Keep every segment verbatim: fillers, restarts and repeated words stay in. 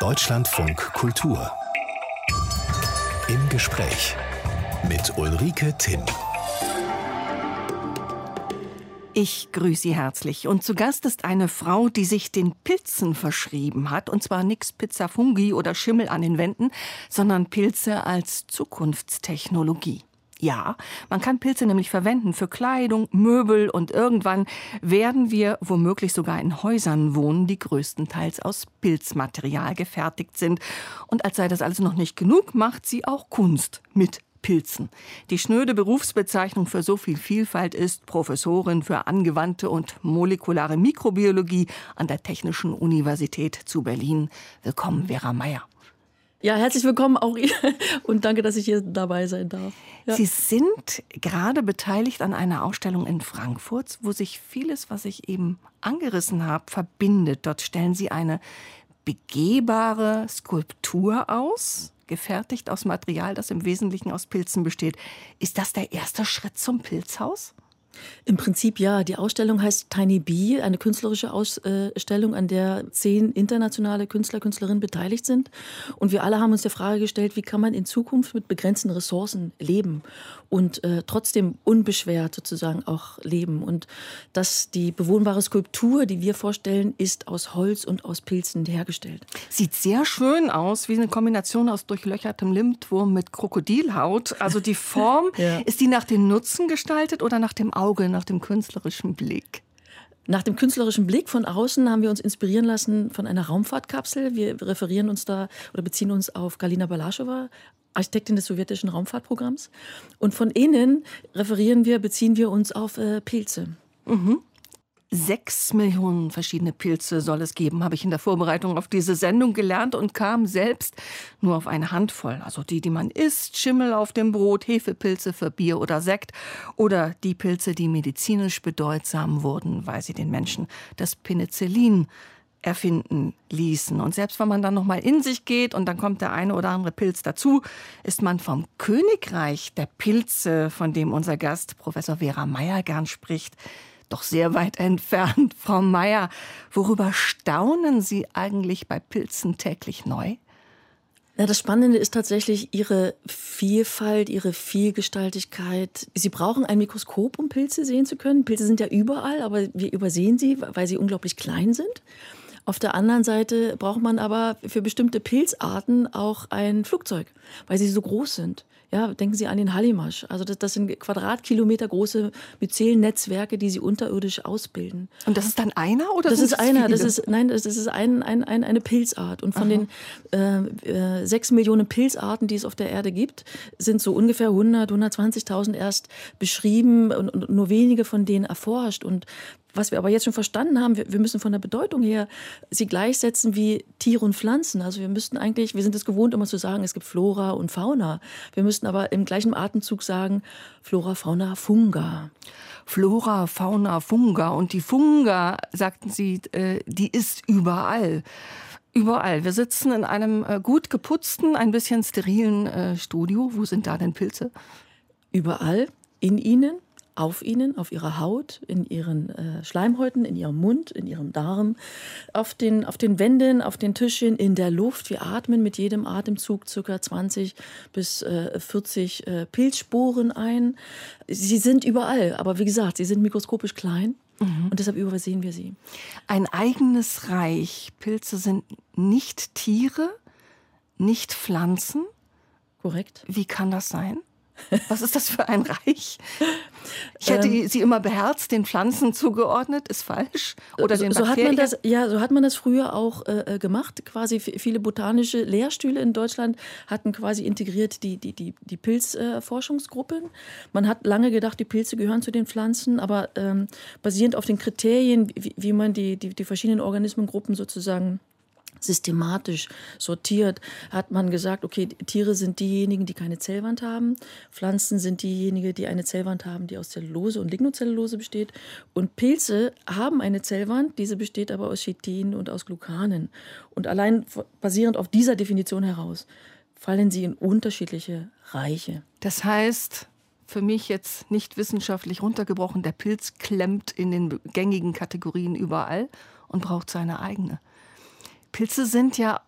Deutschlandfunk Kultur. Im Gespräch mit Ulrike Timm. Ich grüße Sie herzlich. Und zu Gast ist eine Frau, die sich den Pilzen verschrieben hat. Und zwar nix Pizza Fungi oder Schimmel an den Wänden, sondern Pilze als Zukunftstechnologie. Ja, man kann Pilze nämlich verwenden für Kleidung, Möbel und irgendwann werden wir womöglich sogar in Häusern wohnen, die größtenteils aus Pilzmaterial gefertigt sind. Und als sei das alles noch nicht genug, macht sie auch Kunst mit Pilzen. Die schnöde Berufsbezeichnung für so viel Vielfalt ist Professorin für angewandte und molekulare Mikrobiologie an der Technischen Universität zu Berlin. Willkommen, Vera Meyer. Ja, herzlich willkommen auch ihr und danke, dass ich hier dabei sein darf. Ja. Sie sind gerade beteiligt an einer Ausstellung in Frankfurt, wo sich vieles, was ich eben angerissen habe, verbindet. Dort stellen Sie eine begehbare Skulptur aus, gefertigt aus Material, das im Wesentlichen aus Pilzen besteht. Ist das der erste Schritt zum Pilzhaus? Im Prinzip ja. Die Ausstellung heißt Tiny Bee, eine künstlerische Ausstellung, an der zehn internationale Künstler, Künstlerinnen beteiligt sind. Und wir alle haben uns der Frage gestellt, wie kann man in Zukunft mit begrenzten Ressourcen leben und äh, trotzdem unbeschwert sozusagen auch leben. Und dass die bewohnbare Skulptur, die wir vorstellen, ist aus Holz und aus Pilzen hergestellt. Sieht sehr schön aus, wie eine Kombination aus durchlöchertem Lindwurm mit Krokodilhaut. Also die Form, ja. Ist die nach dem Nutzen gestaltet oder nach dem Auge? Nach dem künstlerischen Blick. Nach dem künstlerischen Blick von außen haben wir uns inspirieren lassen von einer Raumfahrtkapsel. Wir referieren uns da oder beziehen uns auf Galina Balashova, Architektin des sowjetischen Raumfahrtprogramms. Und von innen referieren wir, beziehen wir uns auf äh, Pilze. Mhm. Sechs Millionen verschiedene Pilze soll es geben, habe ich in der Vorbereitung auf diese Sendung gelernt und kam selbst nur auf eine Handvoll. Also die, die man isst, Schimmel auf dem Brot, Hefepilze für Bier oder Sekt oder die Pilze, die medizinisch bedeutsam wurden, weil sie den Menschen das Penicillin erfinden ließen. Und selbst wenn man dann nochmal in sich geht und dann kommt der eine oder andere Pilz dazu, ist man vom Königreich der Pilze, von dem unser Gast Professor Vera Meyer gern spricht, doch sehr weit entfernt. Frau Meyer, worüber staunen Sie eigentlich bei Pilzen täglich neu? Ja, das Spannende ist tatsächlich ihre Vielfalt, ihre Vielgestaltigkeit. Sie brauchen ein Mikroskop, um Pilze sehen zu können. Pilze sind ja überall, aber wir übersehen sie, weil sie unglaublich klein sind. Auf der anderen Seite braucht man aber für bestimmte Pilzarten auch ein Flugzeug, weil sie so groß sind. Ja, denken Sie an den Hallimasch. Also das, das sind Quadratkilometer große Myzelnetzwerke, die sie unterirdisch ausbilden. Und das ist dann einer oder das ist einer? Das ist nein, das ist ein, ein, ein, eine Pilzart. Und von Aha. den sechs äh, Millionen Pilzarten, die es auf der Erde gibt, sind so ungefähr hundert, hundertzwanzigtausend erst beschrieben und, und nur wenige von denen erforscht. Und was wir aber jetzt schon verstanden haben, wir, wir müssen von der Bedeutung her sie gleichsetzen wie Tiere und Pflanzen. Also wir müssten eigentlich, wir sind es gewohnt, immer zu sagen, es gibt Flora und Fauna. Wir müssten aber im gleichen Atemzug sagen, Flora, Fauna, Funga. Flora, Fauna, Funga. Und die Funga, sagten Sie, die ist überall. Überall. Wir sitzen in einem gut geputzten, ein bisschen sterilen Studio. Wo sind da denn Pilze? Überall, in ihnen. Auf ihnen, auf ihrer Haut, in ihren äh, Schleimhäuten, in ihrem Mund, in ihrem Darm, auf den, auf den Wänden, auf den Tischchen, in der Luft. Wir atmen mit jedem Atemzug ca. zwanzig bis vierzig äh, Pilzsporen ein. Sie sind überall, aber wie gesagt, sie sind mikroskopisch klein. Und deshalb übersehen wir sie. Ein eigenes Reich. Pilze sind nicht Tiere, nicht Pflanzen. Korrekt. Wie kann das sein? Was ist das für ein Reich? Ich hätte ähm, sie immer beherzt den Pflanzen zugeordnet, ist falsch. Oder so, den Bakterien. So hat man das, ja, so hat man das früher auch äh, gemacht. Quasi viele botanische Lehrstühle in Deutschland hatten quasi integriert die, die, die, die Pilzforschungsgruppen. Äh, man hat lange gedacht, die Pilze gehören zu den Pflanzen, aber ähm, basierend auf den Kriterien, wie, wie man die, die, die verschiedenen Organismengruppen sozusagen systematisch sortiert, hat man gesagt, okay, Tiere sind diejenigen, die keine Zellwand haben, Pflanzen sind diejenigen, die eine Zellwand haben, die aus Zellulose und Lignocellulose besteht und Pilze haben eine Zellwand, diese besteht aber aus Chitinen und aus Glucanen und allein basierend auf dieser Definition heraus fallen sie in unterschiedliche Reiche. Das heißt, für mich jetzt nicht wissenschaftlich runtergebrochen, der Pilz klemmt in den gängigen Kategorien überall und braucht seine eigene. Pilze sind ja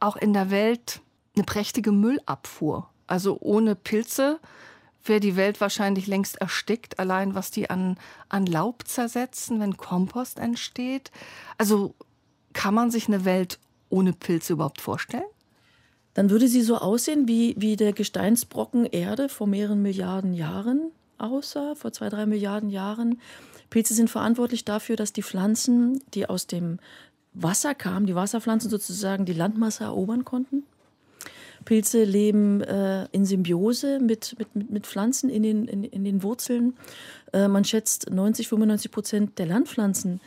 auch in der Welt eine prächtige Müllabfuhr. Also ohne Pilze wäre die Welt wahrscheinlich längst erstickt, allein was die an, an Laub zersetzen, wenn Kompost entsteht. Also kann man sich eine Welt ohne Pilze überhaupt vorstellen? Dann würde sie so aussehen, wie, wie der Gesteinsbrocken Erde vor mehreren Milliarden Jahren aussah, vor zwei, drei Milliarden Jahren. Pilze sind verantwortlich dafür, dass die Pflanzen, die aus dem Wasser kamen, die Wasserpflanzen sozusagen, die Landmasse erobern konnten. Pilze leben äh, in Symbiose mit, mit, mit Pflanzen in den, in, in den Wurzeln. Äh, man schätzt, neunzig, fünfundneunzig Prozent der Landpflanzen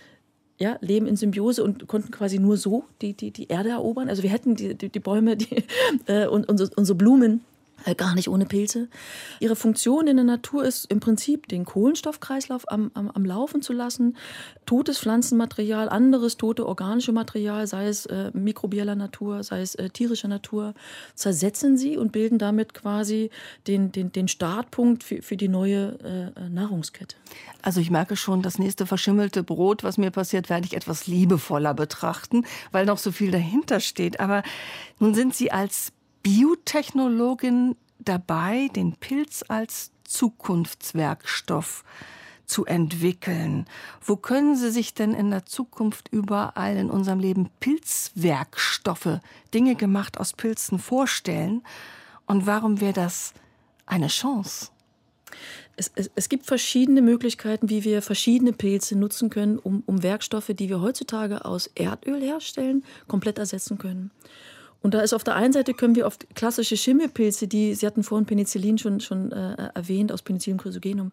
ja, leben in Symbiose und konnten quasi nur so die, die, die Erde erobern. Also wir hätten die, die, die Bäume die, äh, und unsere, unsere Blumen äh, gar nicht ohne Pilze. Ihre Funktion in der Natur ist im Prinzip, den Kohlenstoffkreislauf am, am, am Laufen zu lassen, totes Pflanzenmaterial, anderes tote organische Material, sei es äh, mikrobieller Natur, sei es äh, tierischer Natur, zersetzen sie und bilden damit quasi den, den, den Startpunkt für, für die neue äh, Nahrungskette. Also ich merke schon, das nächste verschimmelte Brot, was mir passiert, werde ich etwas liebevoller betrachten, weil noch so viel dahinter steht. Aber nun sind Sie als Biotechnologin dabei, den Pilz als Zukunftswerkstoff zu entwickeln. Wo können Sie sich denn in der Zukunft überall in unserem Leben Pilzwerkstoffe, Dinge gemacht aus Pilzen, vorstellen? Und warum wäre das eine Chance? Es, es, es gibt verschiedene Möglichkeiten, wie wir verschiedene Pilze nutzen können, um, um Werkstoffe, die wir heutzutage aus Erdöl herstellen, komplett ersetzen können. Und da ist auf der einen Seite, können wir oft klassische Schimmelpilze, die, Sie hatten vorhin Penicillin schon, schon äh, erwähnt, aus Penicillium chrysogenum,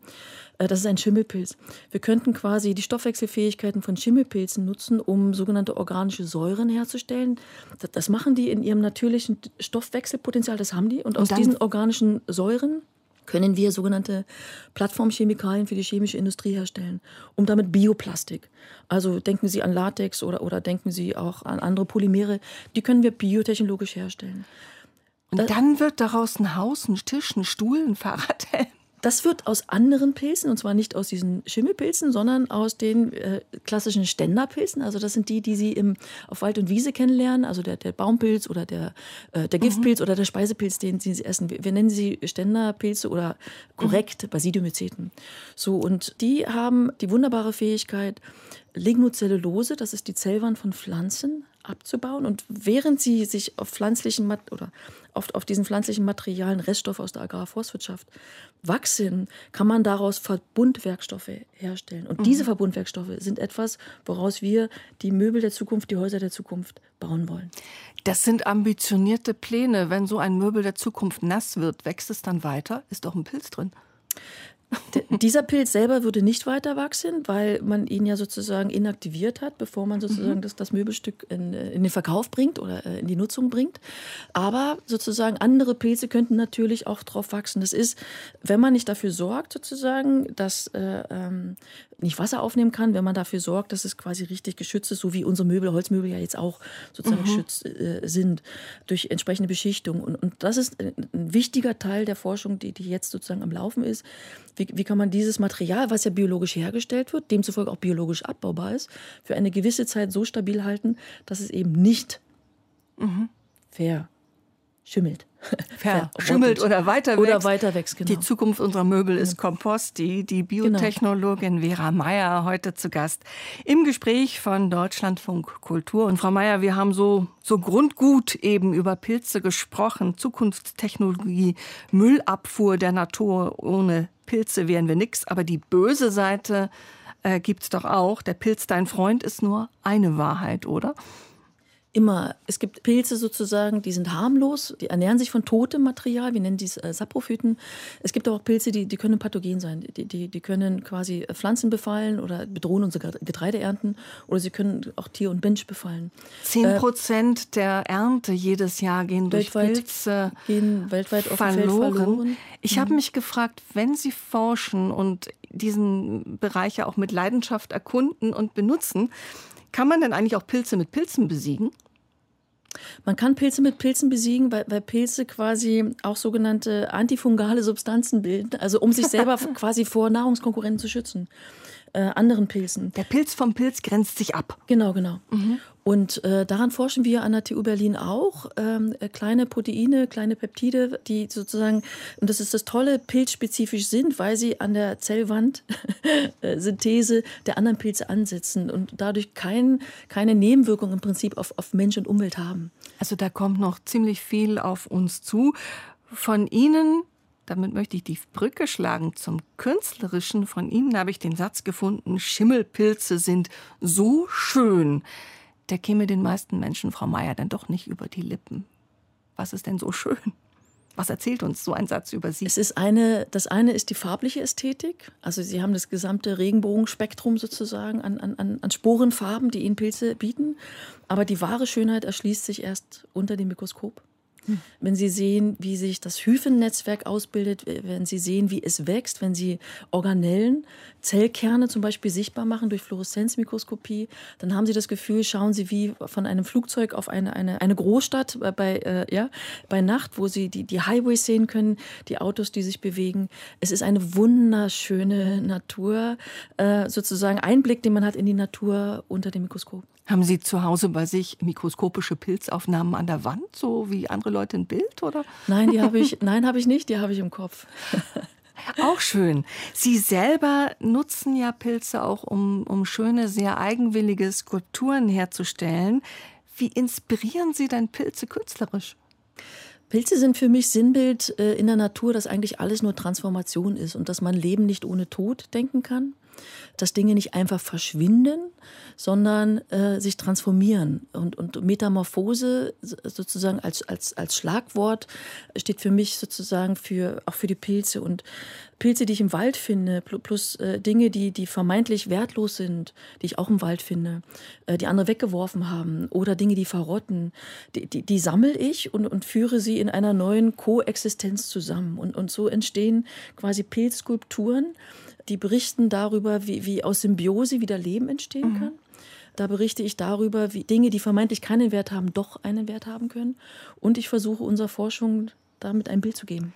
äh, das ist ein Schimmelpilz. Wir könnten quasi die Stoffwechselfähigkeiten von Schimmelpilzen nutzen, um sogenannte organische Säuren herzustellen. Das, das machen die in ihrem natürlichen Stoffwechselpotenzial, das haben die. Und aus Und diesen organischen Säuren können wir sogenannte Plattformchemikalien für die chemische Industrie herstellen, um damit Bioplastik. Also denken Sie an Latex oder, oder denken Sie auch an andere Polymere, die können wir biotechnologisch herstellen. Und dann wird daraus ein Haus, ein Tisch, ein Stuhl, ein Fahrradhelm. Das wird aus anderen Pilzen, und zwar nicht aus diesen Schimmelpilzen, sondern aus den äh, klassischen Ständerpilzen. Also das sind die, die Sie im, auf Wald und Wiese kennenlernen. Also der, der Baumpilz oder der, äh, der Giftpilz mhm. oder der Speisepilz, den, den Sie essen. Wir, wir nennen sie Ständerpilze oder korrekt mhm. Basidiomyceten. So, und die haben die wunderbare Fähigkeit, Lignocellulose, das ist die Zellwand von Pflanzen, abzubauen. Und während sie sich auf pflanzlichen oder oft auf diesen pflanzlichen Materialien, Reststoffe aus der Agrarforstwirtschaft, wachsen, kann man daraus Verbundwerkstoffe herstellen. Und mhm. diese Verbundwerkstoffe sind etwas, woraus wir die Möbel der Zukunft, die Häuser der Zukunft bauen wollen. Das sind ambitionierte Pläne. Wenn so ein Möbel der Zukunft nass wird, wächst es dann weiter? Ist doch ein Pilz drin. Dieser Pilz selber würde nicht weiter wachsen, weil man ihn ja sozusagen inaktiviert hat, bevor man sozusagen mhm. das, das Möbelstück in, in den Verkauf bringt oder in die Nutzung bringt. Aber sozusagen andere Pilze könnten natürlich auch drauf wachsen. Das ist, wenn man nicht dafür sorgt sozusagen, dass äh, ähm, nicht Wasser aufnehmen kann, wenn man dafür sorgt, dass es quasi richtig geschützt ist, so wie unsere Möbel, Holzmöbel ja jetzt auch sozusagen mhm. geschützt äh, sind durch entsprechende Beschichtung. Und, und das ist ein wichtiger Teil der Forschung, die, die jetzt sozusagen am Laufen ist. Wie, wie kann man dieses Material, was ja biologisch hergestellt wird, demzufolge auch biologisch abbaubar ist, für eine gewisse Zeit so stabil halten, dass es eben nicht mhm. verschimmelt. Verschimmelt oder weiter wächst. Oder weiter wächst, genau. Die Zukunft unserer Möbel ist Kompost. Die, die Biotechnologin Vera Meyer heute zu Gast im Gespräch von Deutschlandfunk Kultur. Und Frau Meyer, wir haben so, so grundgut eben über Pilze gesprochen. Zukunftstechnologie, Müllabfuhr der Natur. Ohne Pilze wären wir nix. Aber die böse Seite äh, gibt's doch auch. Der Pilz, dein Freund, ist nur eine Wahrheit, oder? Immer. Es gibt Pilze sozusagen, die sind harmlos, die ernähren sich von totem Material, wir nennen die äh, Saprophyten. Es gibt aber auch Pilze, die, die können pathogen sein, die, die, die können quasi Pflanzen befallen oder bedrohen unsere Getreideernten oder sie können auch Tier und Mensch befallen. Zehn Prozent äh, der Ernte jedes Jahr gehen durch Pilze gehen weltweit verloren. Auf dem Feld verloren. Ich habe mhm. mich gefragt, wenn Sie forschen und diesen Bereich ja auch mit Leidenschaft erkunden und benutzen, kann man denn eigentlich auch Pilze mit Pilzen besiegen? Man kann Pilze mit Pilzen besiegen, weil, weil Pilze quasi auch sogenannte antifungale Substanzen bilden, also um sich selber quasi vor Nahrungskonkurrenten zu schützen. äh, anderen Pilzen. Der Pilz vom Pilz grenzt sich ab. Genau, genau. Mhm. Und äh, daran forschen wir an der T U Berlin auch. Ähm, kleine Proteine, kleine Peptide, die sozusagen, und das ist das Tolle, pilzspezifisch sind, weil sie an der Zellwand Synthese der anderen Pilze ansetzen und dadurch kein, keine Nebenwirkung im Prinzip auf, auf Mensch und Umwelt haben. Also da kommt noch ziemlich viel auf uns zu. Von Ihnen, damit möchte ich die Brücke schlagen zum Künstlerischen, von Ihnen habe ich den Satz gefunden, Schimmelpilze sind so schön. Der käme den meisten Menschen, Frau Meyer, dann doch nicht über die Lippen. Was ist denn so schön? Was erzählt uns so ein Satz über Sie? Es ist eine, das eine ist die farbliche Ästhetik. Also Sie haben das gesamte Regenbogenspektrum sozusagen an, an, an Sporenfarben, die Ihnen Pilze bieten. Aber die wahre Schönheit erschließt sich erst unter dem Mikroskop. Hm. Wenn Sie sehen, wie sich das Hyphennetzwerk ausbildet, wenn Sie sehen, wie es wächst, wenn Sie Organellen, Zellkerne zum Beispiel sichtbar machen durch Fluoreszenzmikroskopie, dann haben Sie das Gefühl, schauen Sie wie von einem Flugzeug auf eine, eine, eine Großstadt bei, äh, ja, bei Nacht, wo Sie die, die Highways sehen können, die Autos, die sich bewegen. Es ist eine wunderschöne Natur, äh, sozusagen Einblick, den man hat in die Natur unter dem Mikroskop. Haben Sie zu Hause bei sich mikroskopische Pilzaufnahmen an der Wand, so wie andere Leute ein Bild, oder? Nein, die habe ich, nein, habe ich nicht, die habe ich im Kopf. Auch schön. Sie selber nutzen ja Pilze auch, um, um schöne, sehr eigenwillige Skulpturen herzustellen. Wie inspirieren Sie denn Pilze künstlerisch? Pilze sind für mich Sinnbild äh, in der Natur, dass eigentlich alles nur Transformation ist und dass man Leben nicht ohne Tod denken kann, dass Dinge nicht einfach verschwinden, sondern äh, sich transformieren. Und, und Metamorphose sozusagen als, als, als Schlagwort steht für mich sozusagen für, auch für die Pilze. Und Pilze, die ich im Wald finde, plus äh, Dinge, die, die vermeintlich wertlos sind, die ich auch im Wald finde, äh, die andere weggeworfen haben oder Dinge, die verrotten, die, die, die sammle ich und, und führe sie in einer neuen Koexistenz zusammen. Und, und so entstehen quasi Pilzskulpturen, die berichten darüber, wie, wie aus Symbiose wieder Leben entstehen kann. Mhm. Da berichte ich darüber, wie Dinge, die vermeintlich keinen Wert haben, doch einen Wert haben können. Und ich versuche, unserer Forschung damit ein Bild zu geben.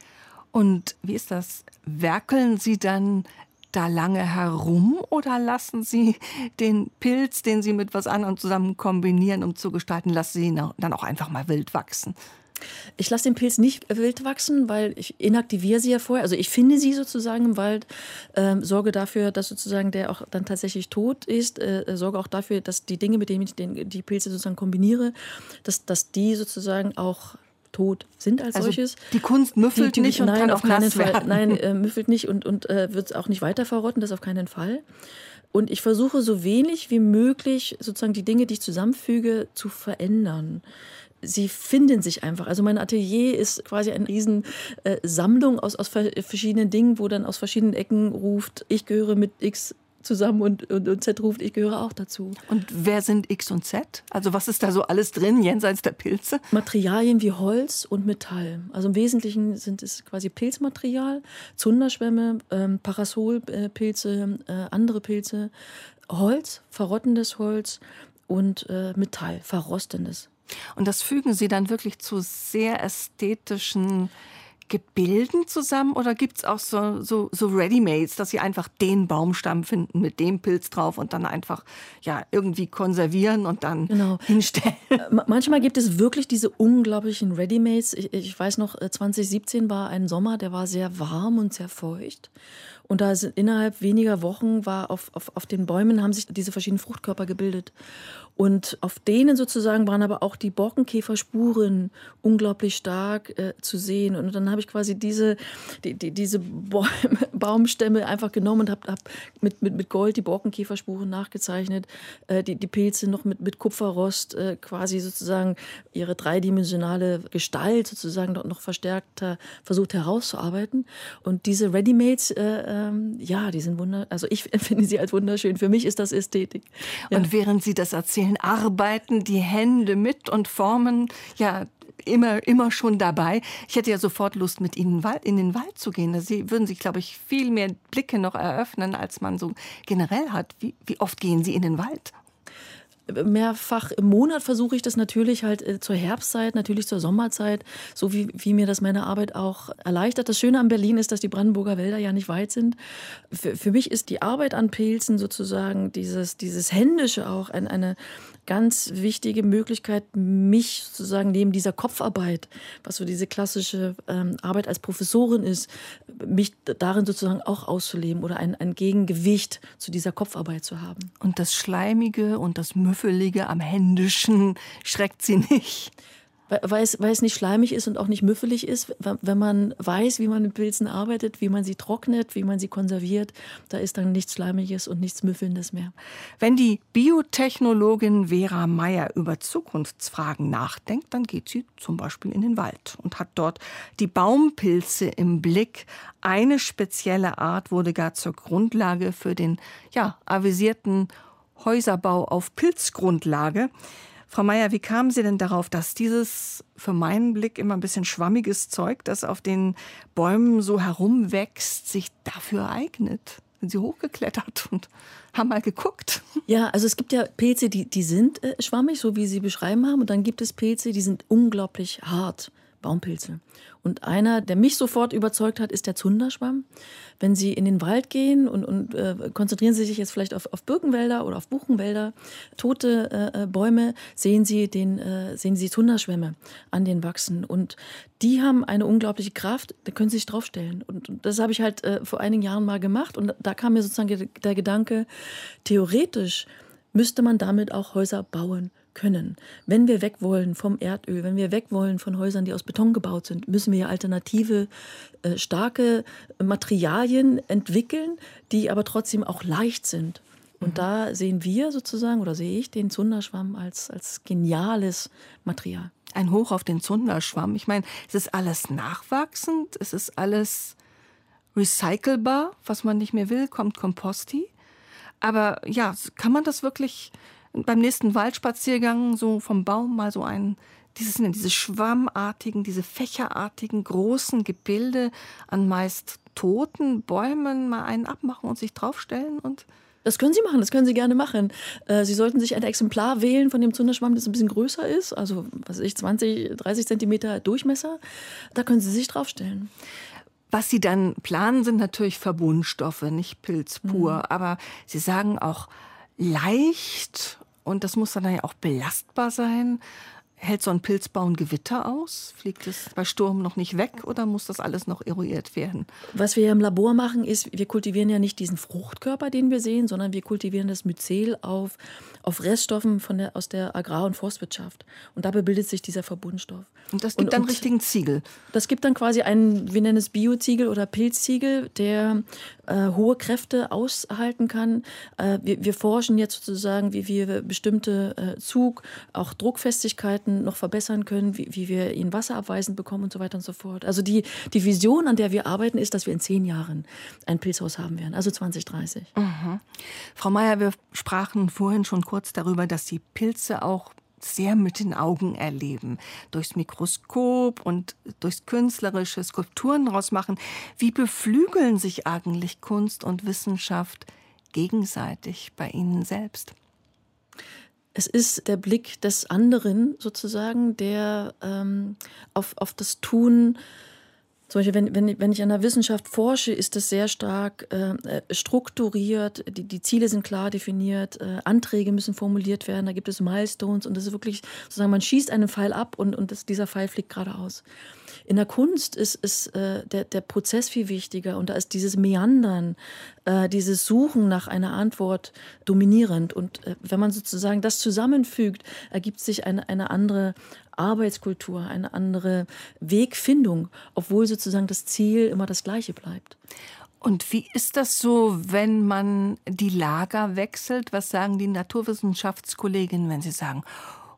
Und wie ist das? Werkeln Sie dann da lange herum oder lassen Sie den Pilz, den Sie mit was anderem zusammen kombinieren, um zu gestalten, lassen Sie ihn dann auch einfach mal wild wachsen? Ich lasse den Pilz nicht wild wachsen, weil ich inaktiviere sie ja vorher. Also ich finde sie sozusagen im Wald, äh, sorge dafür, dass sozusagen der auch dann tatsächlich tot ist, äh, sorge auch dafür, dass die Dinge, mit denen ich den, die Pilze sozusagen kombiniere, dass, dass die sozusagen auch tot sind als also solches. Die Kunst müffelt die, die, nicht und nein, kann auf keinen Fall werden. Nein, äh, müffelt nicht und, und äh, wird auch nicht weiter verrotten, das auf keinen Fall. Und ich versuche so wenig wie möglich sozusagen die Dinge, die ich zusammenfüge, zu verändern. Sie finden sich einfach. Also mein Atelier ist quasi eine riesen äh, Sammlung aus, aus verschiedenen Dingen, wo dann aus verschiedenen Ecken ruft, ich gehöre mit X zusammen und, und, und Z ruft, ich gehöre auch dazu. Und wer sind X und Z? Also was ist da so alles drin, jenseits der Pilze? Materialien wie Holz und Metall. Also im Wesentlichen sind es quasi Pilzmaterial, Zunderschwämme, ähm, Parasolpilze, äh, andere Pilze, Holz, verrottendes Holz und äh, Metall, verrostendes. Und das fügen Sie dann wirklich zu sehr ästhetischen Gebilden zusammen? Oder gibt es auch so, so, so Ready-Mades, dass Sie einfach den Baumstamm finden mit dem Pilz drauf und dann einfach ja, irgendwie konservieren und dann genau. hinstellen? Manchmal gibt es wirklich diese unglaublichen Ready-Mades. Ich, ich weiß noch, zwanzig siebzehn war ein Sommer, der war sehr warm und sehr feucht. Und da sind innerhalb weniger Wochen war auf, auf, auf den Bäumen haben sich diese verschiedenen Fruchtkörper gebildet. Und auf denen sozusagen waren aber auch die Borkenkäferspuren unglaublich stark äh, zu sehen. Und dann habe ich quasi diese, die, die, diese Bäume, Baumstämme einfach genommen und habe hab mit, mit, mit Gold die Borkenkäferspuren nachgezeichnet. Äh, die, die Pilze noch mit, mit Kupferrost äh, quasi sozusagen ihre dreidimensionale Gestalt sozusagen noch, noch verstärkter versucht herauszuarbeiten. Und diese Ready-Mades, äh, ja, die sind wunderschön. Also ich empfinde sie als wunderschön. Für mich ist das Ästhetik. Ja. Und während Sie das erzählen, arbeiten die Hände mit und formen, ja, immer, immer schon dabei. Ich hätte ja sofort Lust, mit Ihnen in den Wald zu gehen. Sie würden sich, glaube ich, viel mehr Blicke noch eröffnen, als man so generell hat. Wie, wie oft gehen Sie in den Wald? mehrfach im Monat versuche ich das natürlich halt zur Herbstzeit, natürlich zur Sommerzeit, so wie, wie mir das meine Arbeit auch erleichtert. Das Schöne an Berlin ist, dass die Brandenburger Wälder ja nicht weit sind. Für, für mich ist die Arbeit an Pilzen sozusagen dieses, dieses Händische auch ein, eine ganz wichtige Möglichkeit, mich sozusagen neben dieser Kopfarbeit, was so diese klassische ähm, Arbeit als Professorin ist, mich darin sozusagen auch auszuleben oder ein, ein Gegengewicht zu dieser Kopfarbeit zu haben. Und das Schleimige und das Müffelige am Händischen schreckt Sie nicht? Weil es, weil es nicht schleimig ist und auch nicht müffelig ist. Wenn man weiß, wie man mit Pilzen arbeitet, wie man sie trocknet, wie man sie konserviert, da ist dann nichts Schleimiges und nichts Müffelndes mehr. Wenn die Biotechnologin Vera Meyer über Zukunftsfragen nachdenkt, dann geht sie zum Beispiel in den Wald und hat dort die Baumpilze im Blick. Eine spezielle Art wurde gar zur Grundlage für den ja, avisierten Häuserbau auf Pilzgrundlage. Frau Meyer, wie kamen Sie denn darauf, dass dieses für meinen Blick immer ein bisschen schwammiges Zeug, das auf den Bäumen so herumwächst, sich dafür eignet? Sind Sie hochgeklettert und haben mal geguckt? Ja, also es gibt ja Pilze, die, die sind äh, schwammig, so wie Sie beschrieben haben. Und dann gibt es Pilze, die sind unglaublich hart. Baumpilze. Und einer, der mich sofort überzeugt hat, ist der Zunderschwamm. Wenn Sie in den Wald gehen und, und äh, konzentrieren Sie sich jetzt vielleicht auf, auf Birkenwälder oder auf Buchenwälder, tote äh, Bäume, sehen Sie, den, äh, sehen Sie Zunderschwämme an den wachsen. Und die haben eine unglaubliche Kraft, da können Sie sich draufstellen. Und, und das habe ich halt äh, vor einigen Jahren mal gemacht. Und da kam mir sozusagen der Gedanke, theoretisch müsste man damit auch Häuser bauen können. Wenn wir weg wollen vom Erdöl, wenn wir weg wollen von Häusern, die aus Beton gebaut sind, müssen wir alternative, äh, starke Materialien entwickeln, die aber trotzdem auch leicht sind. Und mhm. da sehen wir sozusagen, oder sehe ich, den Zunderschwamm als, als geniales Material. Ein Hoch auf den Zunderschwamm. Ich meine, es ist alles nachwachsend, es ist alles recycelbar, was man nicht mehr will, kommt Komposti. Aber ja, kann man das wirklich... beim nächsten Waldspaziergang so vom Baum mal so einen, dieses, diese schwammartigen, diese fächerartigen, großen Gebilde an meist toten Bäumen mal einen abmachen und sich draufstellen und... Das können Sie machen, das können Sie gerne machen. Sie sollten sich ein Exemplar wählen von dem Zunderschwamm, das ein bisschen größer ist, also was weiß ich, zwanzig, dreißig Zentimeter Durchmesser. Da können Sie sich draufstellen. Was Sie dann planen, sind natürlich Verbundstoffe, nicht Pilz pur. Mhm. Aber Sie sagen auch leicht... Und das muss dann ja auch belastbar sein. Hält so ein Pilzbau ein Gewitter aus? Fliegt es bei Sturm noch nicht weg oder muss das alles noch eruiert werden? Was wir im Labor machen ist, wir kultivieren ja nicht diesen Fruchtkörper, den wir sehen, sondern wir kultivieren das Myzel auf, auf Reststoffen von der, aus der Agrar- und Forstwirtschaft. Und dabei bildet sich dieser Verbundstoff. Und das gibt und, dann und richtigen Ziegel? Das gibt dann quasi einen, wir nennen es Bioziegel oder Pilzziegel, der äh, hohe Kräfte aushalten kann. Äh, wir, wir forschen jetzt sozusagen, wie wir bestimmte äh, Zug, auch Druckfestigkeiten noch verbessern können, wie, wie wir ihn wasserabweisend bekommen und so weiter und so fort. Also die, die Vision, an der wir arbeiten, ist, dass wir in zehn Jahren ein Pilzhaus haben werden, also zwanzig dreißig. Mhm. Frau Meyer, wir sprachen vorhin schon kurz darüber, dass die Pilze auch sehr mit den Augen erleben. Durchs Mikroskop und durchs künstlerische Skulpturen rausmachen. Wie beflügeln sich eigentlich Kunst und Wissenschaft gegenseitig bei Ihnen selbst? Es ist der Blick des anderen sozusagen, der ähm, auf, auf das Tun, zum Beispiel wenn, wenn, wenn ich an der Wissenschaft forsche, ist das sehr stark äh, strukturiert, die, die Ziele sind klar definiert, äh, Anträge müssen formuliert werden, da gibt es Milestones und das ist wirklich sozusagen, man schießt einen Pfeil ab und, und das, dieser Pfeil fliegt geradeaus. In der Kunst ist, ist äh, der, der Prozess viel wichtiger und da ist dieses Meandern, äh, dieses Suchen nach einer Antwort dominierend. Und äh, wenn man sozusagen das zusammenfügt, ergibt sich eine, eine andere Arbeitskultur, eine andere Wegfindung, obwohl sozusagen das Ziel immer das gleiche bleibt. Und wie ist das so, wenn man die Lager wechselt? Was sagen die Naturwissenschaftskolleginnen, wenn sie sagen,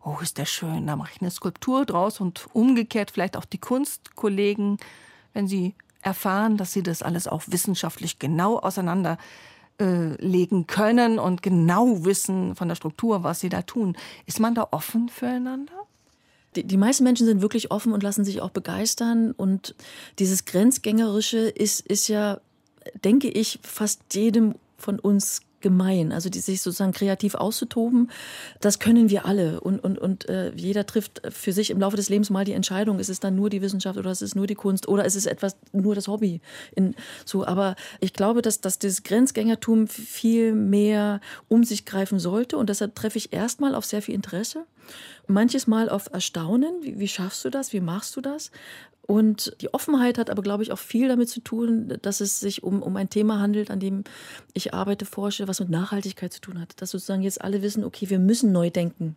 oh, ist das schön, da mache ich eine Skulptur draus und umgekehrt vielleicht auch die Kunstkollegen, wenn sie erfahren, dass sie das alles auch wissenschaftlich genau auseinanderlegen äh, können und genau wissen von der Struktur, was sie da tun. Ist man da offen füreinander? Die, die meisten Menschen sind wirklich offen und lassen sich auch begeistern und dieses Grenzgängerische ist, ist ja, denke ich, fast jedem von uns gemein. Also die, sich sozusagen kreativ auszutoben, das können wir alle. Und, und, und äh, jeder trifft für sich im Laufe des Lebens mal die Entscheidung, es ist dann nur die Wissenschaft oder es ist nur die Kunst oder es ist etwas, nur das Hobby. In, so, aber ich glaube, dass, dass das Grenzgängertum viel mehr um sich greifen sollte. Und deshalb treffe ich erstmal auf sehr viel Interesse, manches Mal auf Erstaunen. Wie, wie schaffst du das? Wie machst du das? Und die Offenheit hat aber, glaube ich, auch viel damit zu tun, dass es sich um, um ein Thema handelt, an dem ich arbeite, forsche, was mit Nachhaltigkeit zu tun hat. Dass sozusagen jetzt alle wissen, okay, wir müssen neu denken.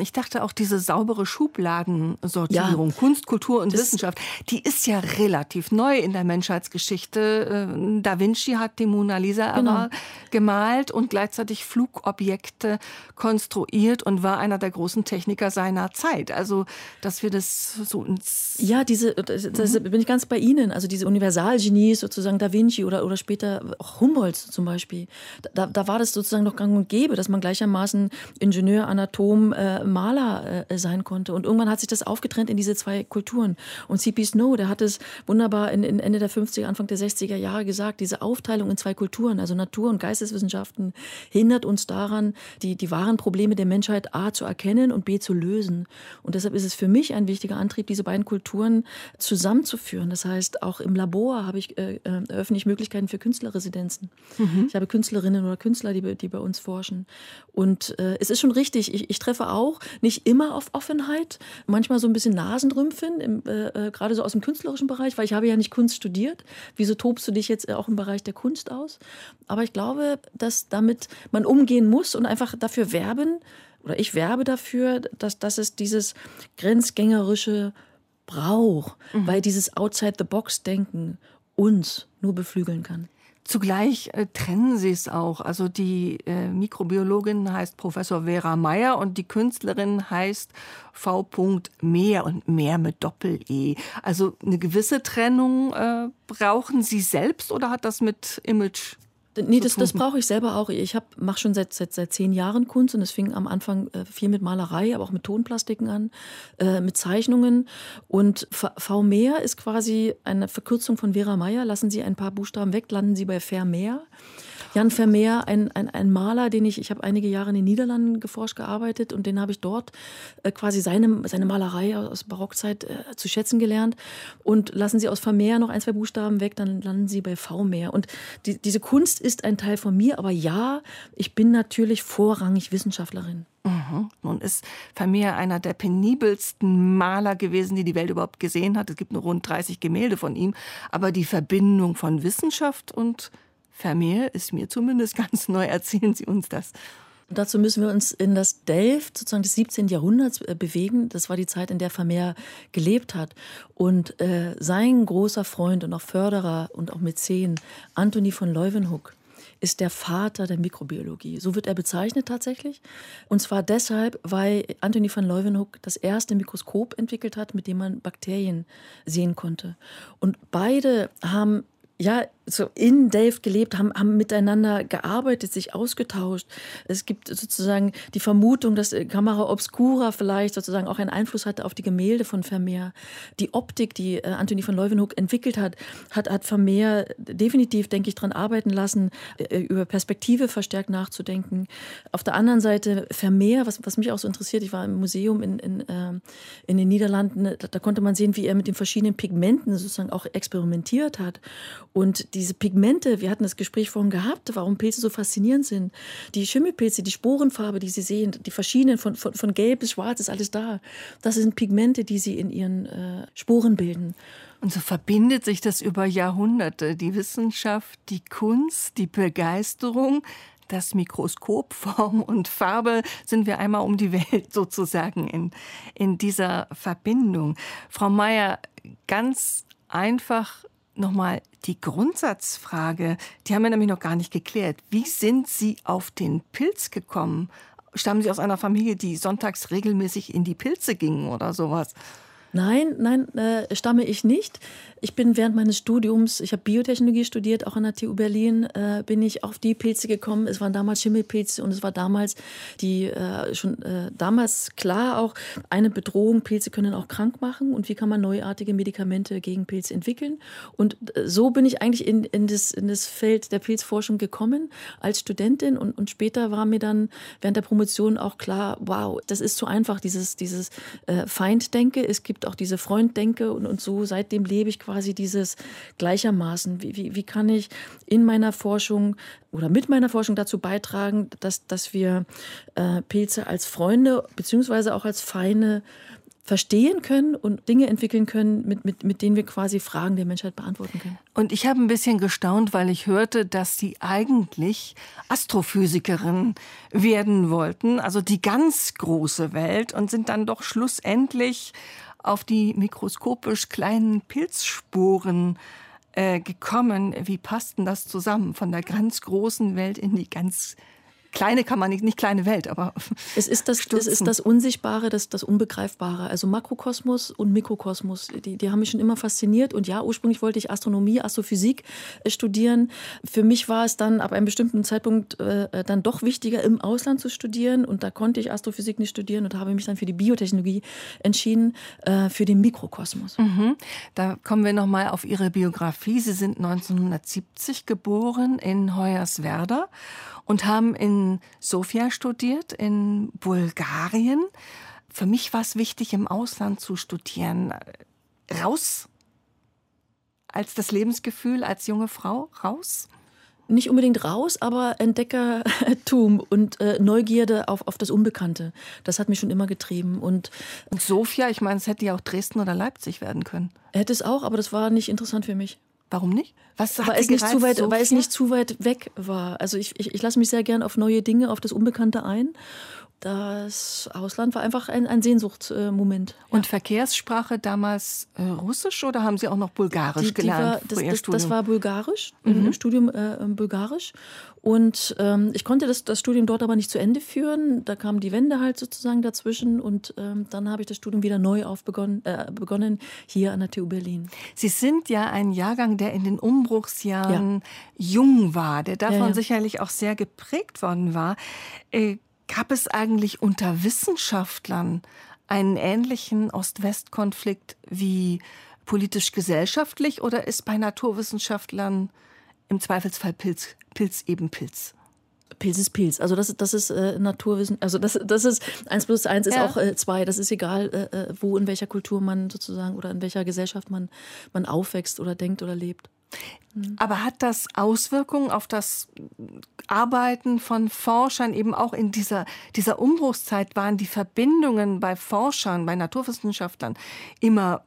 Ich dachte auch, diese saubere Schubladensortierung, ja, Kunst, Kultur und Wissenschaft, die ist ja relativ neu in der Menschheitsgeschichte. Da Vinci hat die Mona Lisa genau. gemalt und gleichzeitig Flugobjekte konstruiert und war einer der großen Techniker seiner Zeit. Also, dass wir das so ins... Ja, diese, das mhm. bin ich ganz bei Ihnen. Also diese Universalgenies, sozusagen Da Vinci oder, oder später auch Humboldt zum Beispiel. Da, da war das sozusagen noch gang und gäbe, dass man gleichermaßen Ingenieur, Anatom, Maler sein konnte. Und irgendwann hat sich das aufgetrennt in diese zwei Kulturen. Und C P Snow, der hat es wunderbar in, in Ende der fünfziger, Anfang der sechziger Jahre gesagt, diese Aufteilung in zwei Kulturen, also Natur- und Geisteswissenschaften, hindert uns daran, die, die wahren Probleme der Menschheit A zu erkennen und B zu lösen. Und deshalb ist es für mich ein wichtiger Antrieb, diese beiden Kulturen zusammenzuführen. Das heißt, auch im Labor habe ich, äh, eröffne ich Möglichkeiten für Künstlerresidenzen. Mhm. Ich habe Künstlerinnen oder Künstler, die, die bei uns forschen. Und äh, es ist schon richtig, ich, ich treffe auch nicht immer auf Offenheit, manchmal so ein bisschen Nasenrümpfen, im, äh, gerade so aus dem künstlerischen Bereich, weil ich habe ja nicht Kunst studiert. Wieso tobst du dich jetzt auch im Bereich der Kunst aus? Aber ich glaube, dass damit man umgehen muss und einfach dafür werben, oder ich werbe dafür, dass, dass es dieses grenzgängerische braucht, mhm. weil dieses Outside-the-Box-Denken uns nur beflügeln kann. Zugleich äh, trennen sie es auch. Also die äh, Mikrobiologin heißt Professor Vera Meyer und die Künstlerin heißt V. Mehr und mehr mit Doppel-E. Also eine gewisse Trennung äh, brauchen Sie selbst oder hat das mit Image? Nee, das, das brauche ich selber auch. Ich mache schon seit, seit, seit zehn Jahren Kunst und es fing am Anfang äh, viel mit Malerei, aber auch mit Tonplastiken an, äh, mit Zeichnungen. Und V, v Meer ist quasi eine Verkürzung von Vera Meyer. Lassen Sie ein paar Buchstaben weg, landen Sie bei Vermeer. Jan Vermeer, ein, ein, ein Maler, den ich, ich habe einige Jahre in den Niederlanden geforscht, gearbeitet und den habe ich dort äh, quasi seine, seine Malerei aus Barockzeit äh, zu schätzen gelernt. Und lassen Sie aus Vermeer noch ein, zwei Buchstaben weg, dann landen Sie bei V Meer. Und die, diese Kunst ist ein Teil von mir, aber ja, ich bin natürlich vorrangig Wissenschaftlerin. Mhm. Nun ist Vermeer einer der penibelsten Maler gewesen, die die Welt überhaupt gesehen hat. Es gibt nur rund dreißig Gemälde von ihm. Aber die Verbindung von Wissenschaft und Vermeer ist mir zumindest ganz neu. Erzählen Sie uns das. Und dazu müssen wir uns in das Delft sozusagen des siebzehnten. Jahrhunderts bewegen. Das war die Zeit, in der Vermeer gelebt hat. Und äh, sein großer Freund und auch Förderer und auch Mäzen, Anthony van Leeuwenhoek, ist der Vater der Mikrobiologie. So wird er bezeichnet tatsächlich. Und zwar deshalb, weil Anthony van Leeuwenhoek das erste Mikroskop entwickelt hat, mit dem man Bakterien sehen konnte. Und beide haben ja, so in Delft gelebt, haben, haben miteinander gearbeitet, sich ausgetauscht. Es gibt sozusagen die Vermutung, dass Camera Obscura vielleicht sozusagen auch einen Einfluss hatte auf die Gemälde von Vermeer. Die Optik, die Anthony van Leeuwenhoek entwickelt hat, hat, hat Vermeer definitiv, denke ich, daran arbeiten lassen, über Perspektive verstärkt nachzudenken. Auf der anderen Seite Vermeer, was, was mich auch so interessiert, ich war im Museum in, in, in den Niederlanden, da, da konnte man sehen, wie er mit den verschiedenen Pigmenten sozusagen auch experimentiert hat. Und diese Pigmente, wir hatten das Gespräch vorhin gehabt, warum Pilze so faszinierend sind. Die Schimmelpilze, die Sporenfarbe, die Sie sehen, die verschiedenen, von, von, von gelb bis schwarz ist alles da. Das sind Pigmente, die Sie in Ihren äh, Sporen bilden. Und so verbindet sich das über Jahrhunderte. Die Wissenschaft, die Kunst, die Begeisterung, das Mikroskop, Form und Farbe, sind wir einmal um die Welt sozusagen in, in dieser Verbindung. Frau Meyer, ganz einfach nochmal die Grundsatzfrage, die haben wir nämlich noch gar nicht geklärt. Wie sind Sie auf den Pilz gekommen? Stammen Sie aus einer Familie, die sonntags regelmäßig in die Pilze gingen oder sowas? Nein, nein, äh, stamme ich nicht. Ich bin während meines Studiums, ich habe Biotechnologie studiert, auch an der T U Berlin, äh, bin ich auf die Pilze gekommen. Es waren damals Schimmelpilze und es war damals die äh, schon äh, damals klar auch eine Bedrohung. Pilze können auch krank machen und wie kann man neuartige Medikamente gegen Pilze entwickeln? Und äh, so bin ich eigentlich in, in, das, in das Feld der Pilzforschung gekommen als Studentin und, und später war mir dann während der Promotion auch klar, wow, das ist zu einfach, dieses, dieses äh, Feinddenken. Es gibt auch diese Freunddenke und, und so seitdem lebe ich quasi dieses gleichermaßen. Wie, wie, wie kann ich in meiner Forschung oder mit meiner Forschung dazu beitragen, dass, dass wir äh, Pilze als Freunde beziehungsweise auch als Feinde verstehen können und Dinge entwickeln können, mit, mit, mit denen wir quasi Fragen der Menschheit beantworten können. Und ich habe ein bisschen gestaunt, weil ich hörte, dass Sie eigentlich Astrophysikerin werden wollten, also die ganz große Welt, und sind dann doch schlussendlich auf die mikroskopisch kleinen Pilzsporen äh, gekommen. Wie passt denn das zusammen? Von der ganz großen Welt in die ganz kleine, kann man nicht, nicht kleine Welt, aber es ist das, es ist das Unsichtbare, das, das Unbegreifbare. Also Makrokosmos und Mikrokosmos, die, die haben mich schon immer fasziniert. Und ja, ursprünglich wollte ich Astronomie, Astrophysik studieren. Für mich war es dann ab einem bestimmten Zeitpunkt äh, dann doch wichtiger, im Ausland zu studieren. Und da konnte ich Astrophysik nicht studieren und habe mich dann für die Biotechnologie entschieden, äh, für den Mikrokosmos. Mhm. Da kommen wir nochmal auf Ihre Biografie. Sie sind neunzehnhundertsiebzig geboren in Hoyerswerda und haben in Sofia studiert, in Bulgarien. Für mich war es wichtig, im Ausland zu studieren. Raus? Als das Lebensgefühl, als junge Frau? Raus? Nicht unbedingt raus, aber Entdeckertum und äh, Neugierde auf, auf das Unbekannte. Das hat mich schon immer getrieben. Und, und Sofia, ich meine, es hätte ja auch Dresden oder Leipzig werden können. Hätte es auch, aber das war nicht interessant für mich. Warum nicht? Was hat weil, es nicht zu weit, so weil es nicht zu weit weg war. Also ich, ich, ich lasse mich sehr gern auf neue Dinge, auf das Unbekannte ein. Das Ausland war einfach ein, ein Sehnsuchtsmoment. Ja. Und Verkehrssprache damals äh, Russisch oder haben Sie auch noch Bulgarisch die, die gelernt? War, das, das, das war Bulgarisch, mhm. im Studium äh, Bulgarisch. Und ähm, ich konnte das, das Studium dort aber nicht zu Ende führen. Da kam die Wende halt sozusagen dazwischen. Und ähm, dann habe ich das Studium wieder neu aufbegonnen, äh, begonnen, hier an der T U Berlin. Sie sind ja ein Jahrgang, der in den Umbruchsjahren ja. jung war, der davon ja, ja. sicherlich auch sehr geprägt worden war. Äh, Gab es eigentlich unter Wissenschaftlern einen ähnlichen Ost-West-Konflikt wie politisch-gesellschaftlich oder ist bei Naturwissenschaftlern im Zweifelsfall Pilz, Pilz eben Pilz? Pilz ist Pilz. Also das, das ist äh, Naturwissen. Also das, das ist eins plus eins ist ja. auch äh, zwei. Das ist egal, äh, wo in welcher Kultur man sozusagen oder in welcher Gesellschaft man, man aufwächst oder denkt oder lebt. Aber hat das Auswirkungen auf das Arbeiten von Forschern eben auch in dieser, dieser Umbruchszeit? Waren die Verbindungen bei Forschern, bei Naturwissenschaftlern immer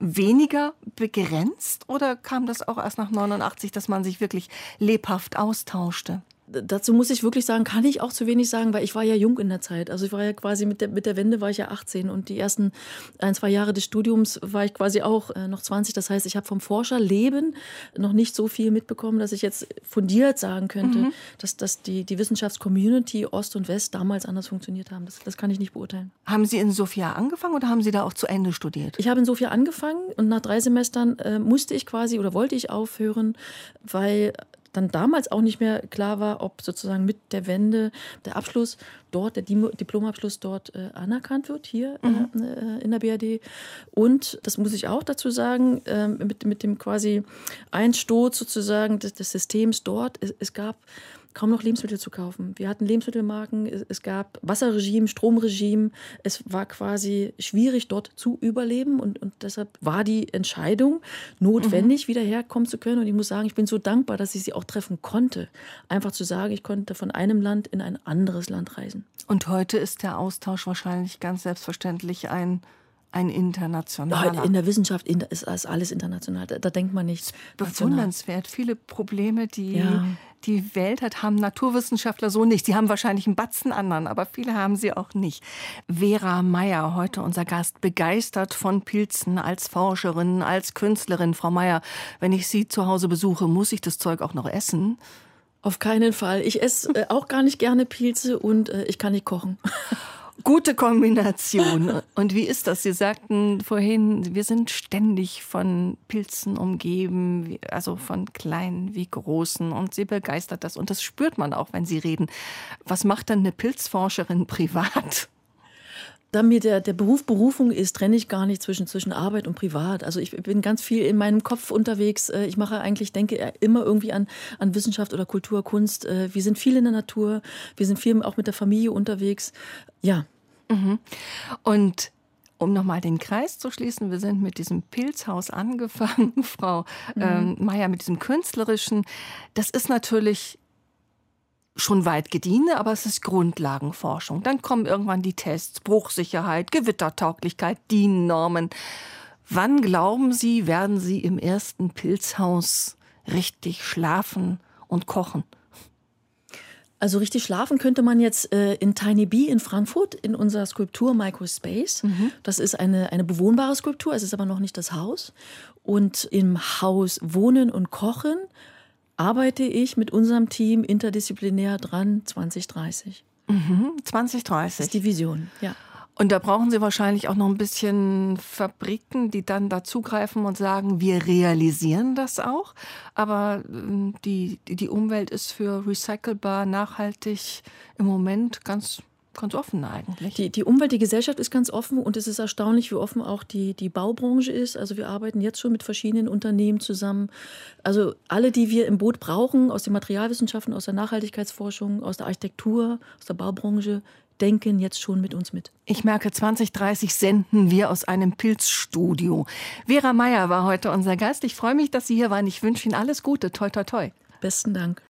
weniger begrenzt? Oder kam das auch erst nach neunundachtzig, dass man sich wirklich lebhaft austauschte? Dazu muss ich wirklich sagen, kann ich auch zu wenig sagen, weil ich war ja jung in der Zeit. Also ich war ja quasi mit der, mit der Wende war ich ja achtzehn und die ersten ein, zwei Jahre des Studiums war ich quasi auch äh, noch zwanzig. Das heißt, ich habe vom Forscherleben noch nicht so viel mitbekommen, dass ich jetzt fundiert sagen könnte, mhm. dass, dass die, die Wissenschaftscommunity Ost und West damals anders funktioniert haben. Das, das kann ich nicht beurteilen. Haben Sie in Sofia angefangen oder haben Sie da auch zu Ende studiert? Ich habe in Sofia angefangen und nach drei Semestern äh, musste ich quasi oder wollte ich aufhören, weil dann damals auch nicht mehr klar war, ob sozusagen mit der Wende der Abschluss dort, der Diplomabschluss dort äh, anerkannt wird, hier mhm. äh, in der B R D. Und das muss ich auch dazu sagen, äh, mit, mit dem quasi Einsturz sozusagen des, des Systems dort, es, es gab kaum noch Lebensmittel zu kaufen. Wir hatten Lebensmittelmarken, es gab Wasserregime, Stromregime. Es war quasi schwierig, dort zu überleben. Und, und deshalb war die Entscheidung notwendig, mhm. wieder herkommen zu können. Und ich muss sagen, ich bin so dankbar, dass ich sie auch treffen konnte. Einfach zu sagen, ich konnte von einem Land in ein anderes Land reisen. Und heute ist der Austausch wahrscheinlich ganz selbstverständlich ein... Ein internationaler. In der Wissenschaft ist alles international. Da, da denkt man nicht. Bewundernswert. Viele Probleme, die ja. die Welt hat, haben Naturwissenschaftler so nicht. Sie haben wahrscheinlich einen Batzen anderen, aber viele haben sie auch nicht. Vera Meyer, heute unser Gast, begeistert von Pilzen als Forscherin, als Künstlerin. Frau Meyer, wenn ich Sie zu Hause besuche, muss ich das Zeug auch noch essen? Auf keinen Fall. Ich esse äh, auch gar nicht gerne Pilze und äh, ich kann nicht kochen. Gute Kombination. Und wie ist das? Sie sagten vorhin, wir sind ständig von Pilzen umgeben, also von kleinen wie großen. Und sie begeistert das. Und das spürt man auch, wenn Sie reden. Was macht denn eine Pilzforscherin privat? Da mir der, der Beruf Berufung ist, trenne ich gar nicht zwischen, zwischen Arbeit und Privat. Also ich bin ganz viel in meinem Kopf unterwegs. Ich mache eigentlich, denke immer irgendwie an, an Wissenschaft oder Kultur, Kunst. Wir sind viel in der Natur. Wir sind viel auch mit der Familie unterwegs. Ja. Mhm. Und um nochmal den Kreis zu schließen, wir sind mit diesem Pilzhaus angefangen, Frau mhm. ähm, Meyer, mit diesem Künstlerischen. Das ist natürlich schon weit gediehen, aber es ist Grundlagenforschung. Dann kommen irgendwann die Tests, Bruchsicherheit, Gewittertauglichkeit, D I N-Normen. Wann, glauben Sie, werden Sie im ersten Pilzhaus richtig schlafen und kochen? Also richtig schlafen könnte man jetzt äh, in Tiny Bee in Frankfurt in unserer Skulptur Microspace. Mhm. Das ist eine, eine bewohnbare Skulptur, es ist aber noch nicht das Haus. Und im Haus wohnen und kochen arbeite ich mit unserem Team interdisziplinär dran zwanzig dreißig. Mhm, zwanzig dreißig. Das ist die Vision, ja. Und da brauchen Sie wahrscheinlich auch noch ein bisschen Fabriken, die dann dazugreifen und sagen, wir realisieren das auch. Aber die, die Umwelt ist für recycelbar, nachhaltig im Moment ganz Ganz offen eigentlich. Die, die Umwelt, die Gesellschaft ist ganz offen und es ist erstaunlich, wie offen auch die, die Baubranche ist. Also wir arbeiten jetzt schon mit verschiedenen Unternehmen zusammen. Also alle, die wir im Boot brauchen, aus den Materialwissenschaften, aus der Nachhaltigkeitsforschung, aus der Architektur, aus der Baubranche, denken jetzt schon mit uns mit. Ich merke, zwanzig dreißig senden wir aus einem Pilzstudio. Vera Meyer war heute unser Gast. Ich freue mich, dass Sie hier waren. Ich wünsche Ihnen alles Gute. Toi, toi, toi. Besten Dank.